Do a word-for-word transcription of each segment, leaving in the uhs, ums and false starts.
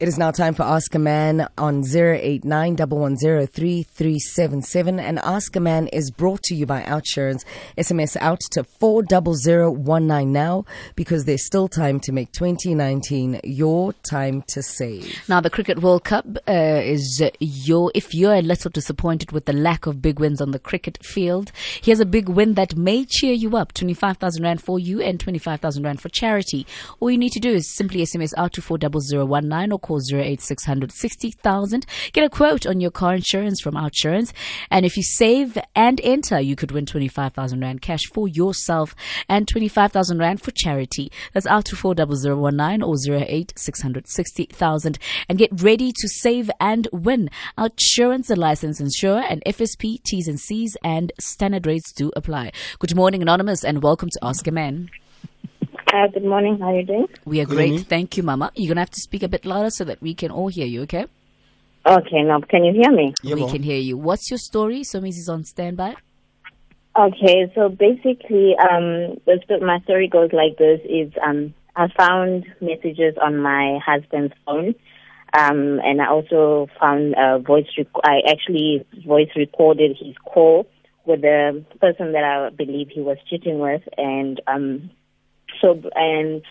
It is now time for Ask a Man on zero eight nine, one one zero, three three seven seven. And Ask a Man is brought to you by Outsurance. S M S out to four zero zero one nine now, because there's still time to make twenty nineteen your time to save. Now, the Cricket World Cup uh, is your, if you're a little disappointed with the lack of big wins on the cricket field, here's a big win that may cheer you up. twenty-five thousand rand for you and twenty-five thousand rand for charity. All you need to do is simply S M S out to four zero zero one nine or call zero eight six zero zero six zero thousand. Get a quote on your car insurance from Outsurance, and if you save and enter, you could win twenty-five thousand rand cash for yourself and twenty-five thousand rand for charity. That's out to four zero zero one nine or zero eight six zero zero six zero thousand, and get ready to save and win. Outsurance, the licensed insurer, and F S P, T's and C's, and standard rates do apply. Good morning, Anonymous, and welcome to Ask a Man. Uh, good morning. How are you doing? We are good great. Morning. Thank you, Mama. You're going to have to speak a bit louder so that we can all hear you, okay? Okay. Now, can you hear me? Yeah, we well. can hear you. What's your story? So, Missus is on standby. Okay. So, basically, um, my story goes like this. Is um, I found messages on my husband's phone, um, and I also found a voice rec- I actually voice recorded his call with the person that I believe he was cheating with, and... Um, So, and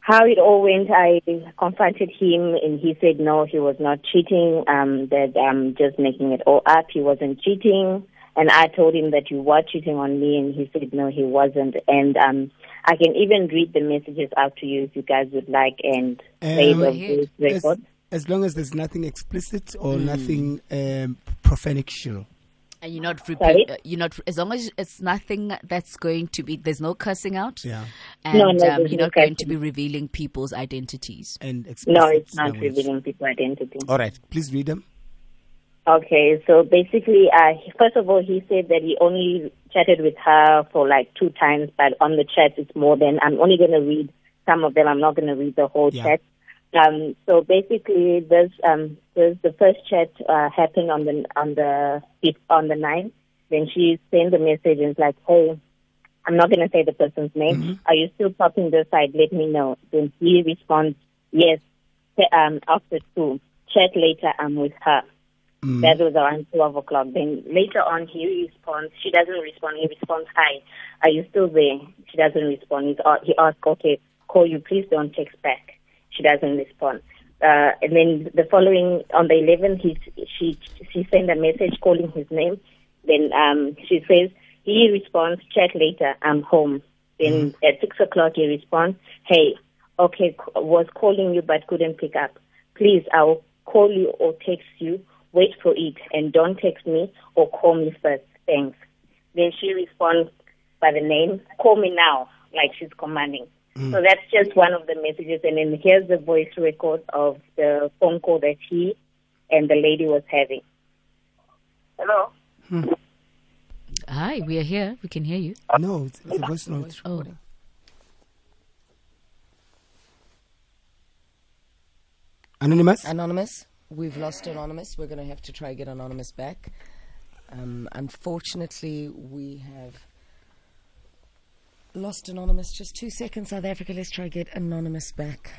how it all went, I confronted him, and he said no, he was not cheating, um, that I'm just making it all up, he wasn't cheating. And I told him that you were cheating on me, and he said no, he wasn't. And um, I can even read the messages out to you if you guys would like, and play um, the record. As, as long as there's nothing explicit or mm. nothing um, profanicial. And you're not, repeat, uh, you're not, as long as it's nothing that's going to be, there's no cursing out. Yeah. And no, no, um, you're no not cursing. Going to be revealing people's identities. And no, it's not language. revealing people's identities. All right. Please read them. Okay. So basically, uh, first of all, he said that he only chatted with her for like two times, but on the chat, it's more than, I'm only going to read some of them. I'm not going to read the whole yeah. chat. Um, so basically, this, um, this, the first chat uh, happened on the on the on the ninth. Then she sent the message and was like, "Hey, I'm not going to say the person's name. Mm-hmm. Are you still popping this side? Let me know." Then he responds, "Yes." Um, after two, chat later. I'm with her. Mm-hmm. That was around twelve o'clock. Then later on, he responds. She doesn't respond. He responds, "Hi, are you still there?" She doesn't respond. He's, he asks, "Okay, call you. Please don't text back." She doesn't respond. Uh, and then the following, on the eleventh, he, she she sent a message calling his name. Then um, she says, he responds, chat later, I'm home. Then mm. at six o'clock, he responds, hey, okay, was calling you but couldn't pick up. Please, I'll call you or text you. Wait for it and don't text me or call me first. Thanks. Then she responds by the name, call me now, like she's commanding. Mm. So that's just one of the messages. And then here's the voice record of the phone call that he and the lady was having. Hello? Hmm. Hi, we are here. We can hear you. No, it's, it's a voice note. Oh. Anonymous? Anonymous. We've lost Anonymous. We're going to have to try to get Anonymous back. Um, unfortunately, we have... lost Anonymous. Just two seconds, South Africa. Let's try get Anonymous back.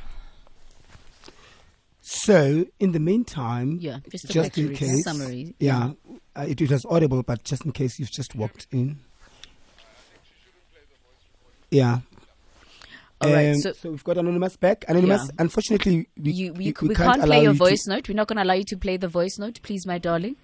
So, in the meantime, yeah, just, just in case, summary. Yeah, yeah. Uh, it, it was audible, but just in case you've just walked in. Yeah. All um, right. So, so we've got Anonymous back. Anonymous, yeah. Unfortunately, we, you, we, we, we, we can't, can't play your you voice note. We're not going to allow you to play the voice note. Please, my darling.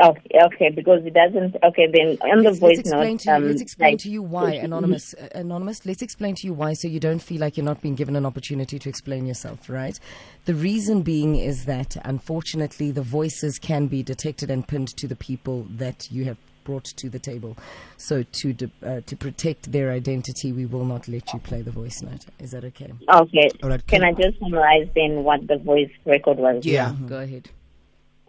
Okay, okay, because it doesn't. Okay, then on the let's, voice let's note, to you, um, let's explain like, to you why, anonymous, uh, anonymous. Let's explain to you why, so you don't feel like you're not being given an opportunity to explain yourself, right? The reason being is that unfortunately the voices can be detected and pinned to the people that you have brought to the table. So to de- uh, to protect their identity, we will not let you play the voice note. Is that okay? Okay. All right. Can, can I just summarize then what the voice record was? Yeah. Mm-hmm. Go ahead.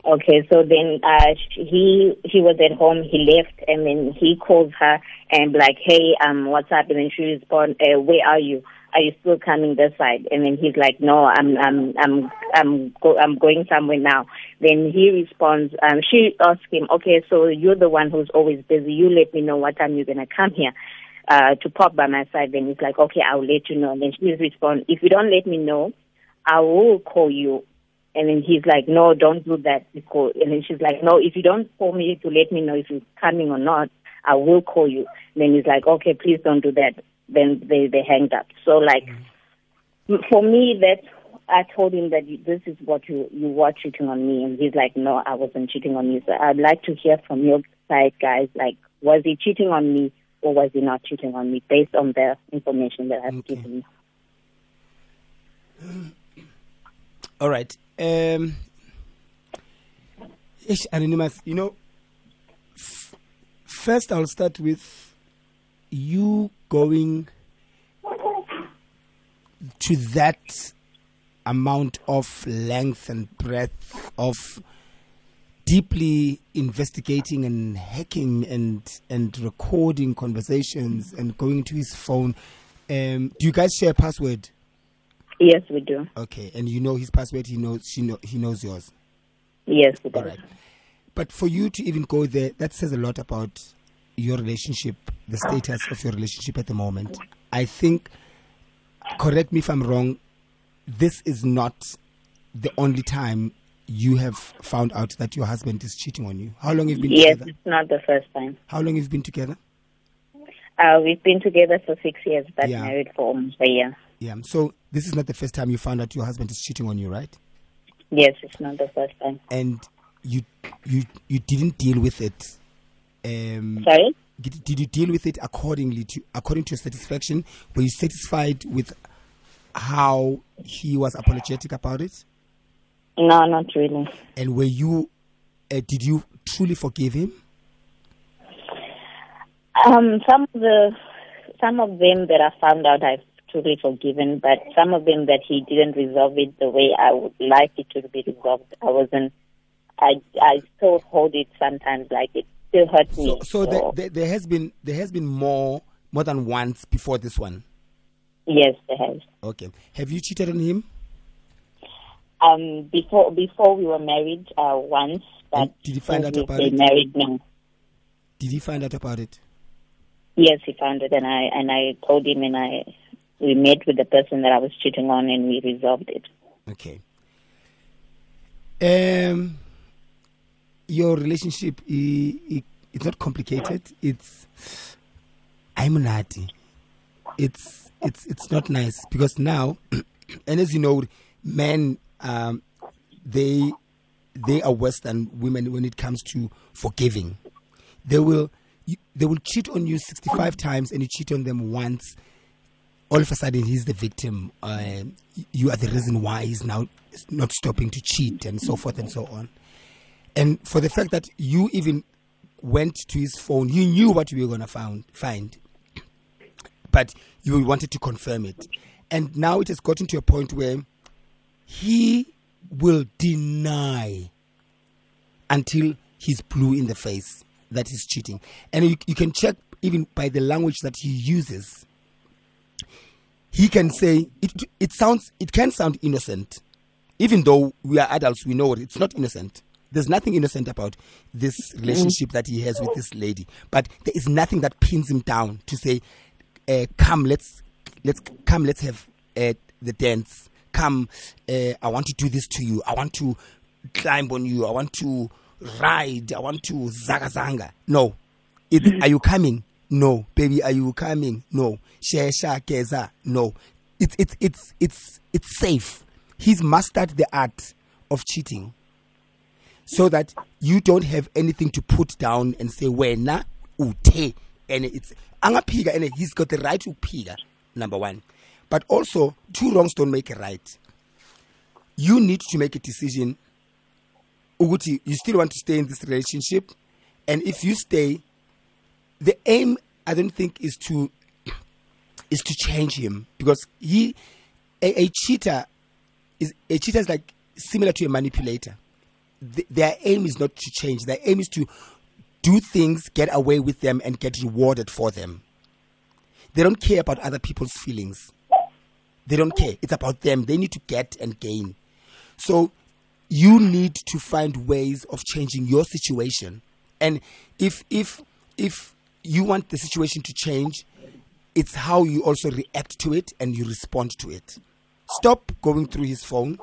Okay, so then uh, he he was at home, he left, and then he calls her and like, hey, um, what's up? And then she responds, uh, where are you? Are you still coming this side? And then he's like, no, I'm I'm I'm I'm go- I'm going somewhere now. Then he responds, um, she asks him, okay, so you're the one who's always busy. You let me know what time you're gonna come here uh, to pop by my side. Then he's like, okay, I'll let you know. And then she responds, if you don't let me know, I will call you. And then he's like, no, don't do that. Because, and then she's like, no, if you don't call me to let me know if you're coming or not, I will call you. And then he's like, okay, please don't do that. Then they, they hanged up. So, like, mm-hmm. for me, that's, I told him that this is what you, you were cheating on me. And he's like, no, I wasn't cheating on you. So I'd like to hear from your side, guys, like, was he cheating on me or was he not cheating on me based on the information that I've okay. given you? All right. Um, Anonymous, you know, f- first I'll start with you going to that amount of length and breadth of deeply investigating and hacking and, and recording conversations and going to his phone. Um, do you guys share a password? Yes, we do. Okay, and you know his password, he knows, she know, he knows yours? Yes, we do. All right. But for you to even go there, that says a lot about your relationship, the status of your relationship at the moment. I think, correct me if I'm wrong, this is not the only time you have found out that your husband is cheating on you. How long have you been yes, together? Yes, it's not the first time. How long have you been together? Uh, we've been together for six years, but yeah. married for almost a year. Yeah, so this is not the first time you found out your husband is cheating on you, right? Yes, it's not the first time. And you you you didn't deal with it. Um, Sorry? Did, did you deal with it accordingly to according to your satisfaction? Were you satisfied with how he was apologetic about it? No, not really. And were you? Uh, did you truly forgive him? Um, some of the some of them that I found out, I've truly forgiven, but some of them that he didn't resolve it the way I would like it to be resolved, I wasn't. I I still hold it sometimes, like it still hurts so, me. So, so. There, there, there has been there has been more more than once before this one. Yes, there has. Okay. Have you cheated on him? Um, before before we were married uh, once, but and did he find out about it? Married now. Did he find out about it? Yes, he found it, and I and I told him, and I we met with the person that I was cheating on, and we resolved it. Okay. Um, your relationship it, it, it's not complicated. It's I'm an arty. It's it's it's not nice because now, and as you know, men. Um, they they are worse than women when it comes to forgiving. They will you, they will cheat on you sixty-five times, and you cheat on them once. All of a sudden, he's the victim. Uh, you are the reason why he's now not stopping to cheat, and so forth and so on. And for the fact that you even went to his phone, you knew what you were gonna found, find, but you wanted to confirm it. And now it has gotten to a point where he will deny until he's blue in the face that he's cheating. And you, you can check even by the language that he uses. He can say, it It sounds. It can sound innocent. Even though we are adults, we know it. It's not innocent. There's nothing innocent about this relationship that he has with this lady. But there is nothing that pins him down to say, uh, come, let's, let's, come, let's have uh, the dance. Come, uh, I want to do this to you. I want to climb on you. I want to ride. I want to zaga zanga. No. It's, are you coming? No. Baby, are you coming? No. Shesha keza. No. It's, it's, it's, it's, it's safe. He's mastered the art of cheating so that you don't have anything to put down and say, wena ute. And it's, anga piga. And he's got the right to piga, number one. But also, two wrongs don't make a right. You need to make a decision. Uguti, you still want to stay in this relationship. And if you stay, the aim, I don't think, is to is to change him. Because he, a, a cheater is a cheater is like similar to a manipulator. The, their aim is not to change. Their aim is to do things, get away with them, and get rewarded for them. They don't care about other people's feelings. They don't care. It's about them. They need to get and gain. So you need to find ways of changing your situation. And if if if you want the situation to change, it's how you also react to it and you respond to it. stop going through his phone.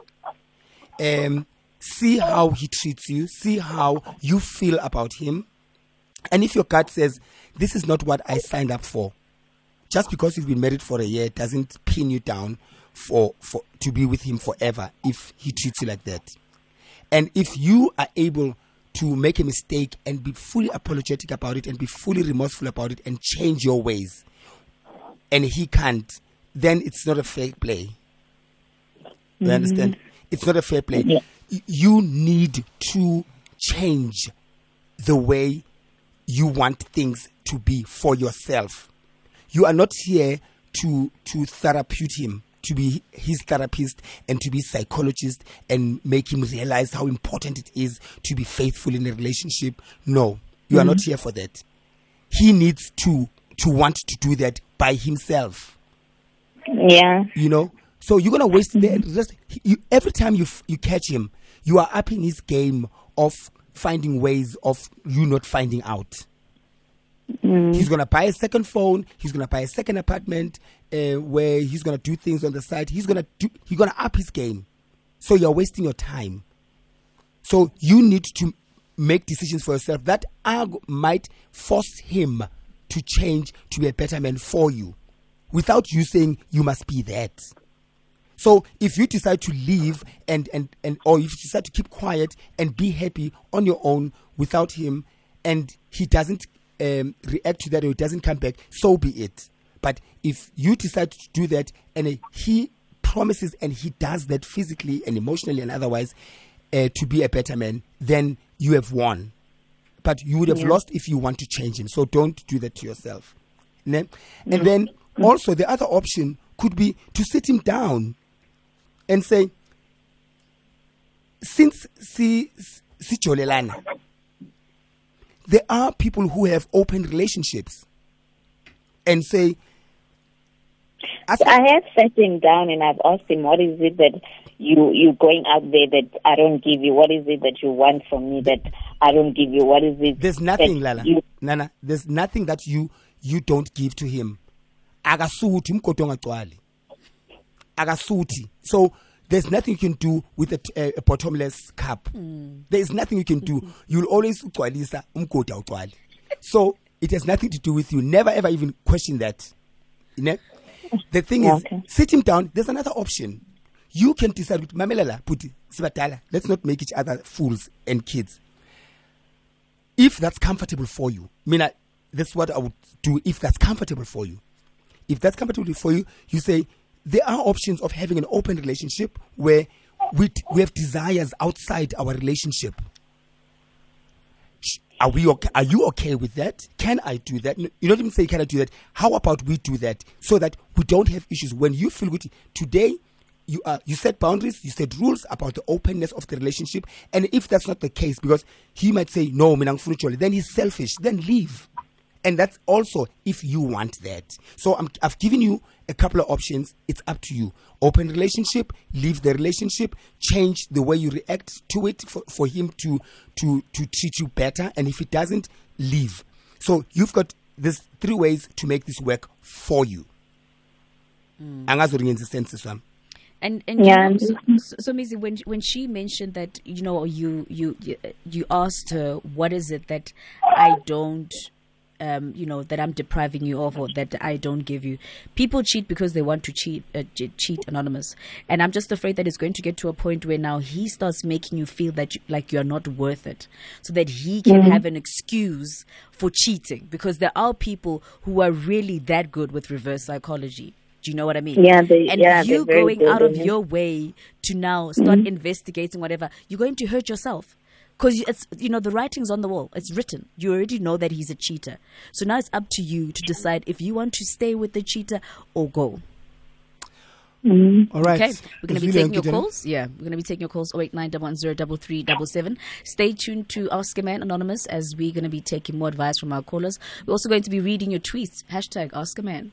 Um, see how he treats you. See how you feel about him. And if your card says, this is not what I signed up for, just because you've been married for a year doesn't pin you down for, for to be with him forever if he treats you like that. And if you are able to make a mistake and be fully apologetic about it and be fully remorseful about it and change your ways, and he can't, then it's not a fair play. Do you mm-hmm. understand? It's not a fair play. Yeah. You need to change the way you want things to be for yourself. You are not here to to therapeute him, to be his therapist and to be psychologist and make him realize how important it is to be faithful in a relationship. No, you mm-hmm. are not here for that. He needs to to want to do that by himself. Yeah. You know? So you're going to waste mm-hmm. the rest. You, every time you you catch him, you are upping his game of finding ways of you not finding out. Mm. He's going to buy a second phone. He's going to buy a second apartment uh, where he's going to do things on the side. He's going to do, he's going to up his game. So you're wasting your time. So you need to make decisions for yourself that are, might force him to change to be a better man for you without you saying you must be that. So if you decide to leave and, and, and or if you decide to keep quiet and be happy on your own without him and he doesn't Um, react to that or it doesn't come back, so be it. But if you decide to do that and uh, he promises and he does that physically and emotionally and otherwise uh, to be a better man, then you have won. But you would have yeah. lost if you want to change him. So don't do that to yourself. Ne? And yeah. then also the other option could be to sit him down and say, since si, si Jolelana, there are people who have open relationships and say... As I have sat him down and I've asked him, what is it that you, you're going out there that I don't give you? What is it that you want from me that I don't give you? What is it... There's nothing, Lala. You... Nana, there's nothing that you you don't give to him. So... There's nothing you can do with a, a, a bottomless cup. Mm. There is nothing you can do. Mm-hmm. You'll always ukgcwalisa umgodi awugcwali. So it has nothing to do with you. Never ever even question that. You know? The thing yeah, is, okay. sit him down. There's another option. You can decide with Mamelala, Puti, Sibatala. Let's not make each other fools and kids. If that's comfortable for you, Mina, that's what I would do. If that's comfortable for you, if that's comfortable for you, you say. There are options of having an open relationship where we, t- we have desires outside our relationship. Are we okay? Are you okay with that? Can I do that? You don't even say, can I do that? How about we do that so that we don't have issues? When you feel good today, you are you set boundaries, you set rules about the openness of the relationship. And if that's not the case, because he might say, no, then he's selfish, then leave. And that's also if you want that. So I'm, I've given you a couple of options. It's up to you. Open relationship, leave the relationship, change the way you react to it for, for him to, to, to treat you better. And if he doesn't, leave. So you've got these three ways to make this work for you. Mm. And and yeah. you know, so, so Missy, when when she mentioned that, you know, you you you asked her, what is it that I don't. Um, you know, that I'm depriving you of or that I don't give you. People cheat because they want to cheat, uh, cheat anonymous. And I'm just afraid that it's going to get to a point where now he starts making you feel that you, like you're not worth it so that he can mm-hmm. have an excuse for cheating, because there are people who are really that good with reverse psychology. Do you know what I mean? Yeah, they, and yeah, you going good, out of your way to now start mm-hmm. investigating whatever, you're going to hurt yourself. Because it's, you know, the writing's on the wall. It's written. You already know that he's a cheater. So now it's up to you to decide if you want to stay with the cheater or go. Mm-hmm. All right. Okay. We're going to be taking your calls. Yeah. We're going to be taking your calls. oh eight nine one one zero three three seven seven. Stay tuned to Ask a Man Anonymous as we're going to be taking more advice from our callers. We're also going to be reading your tweets. Hashtag Ask a Man.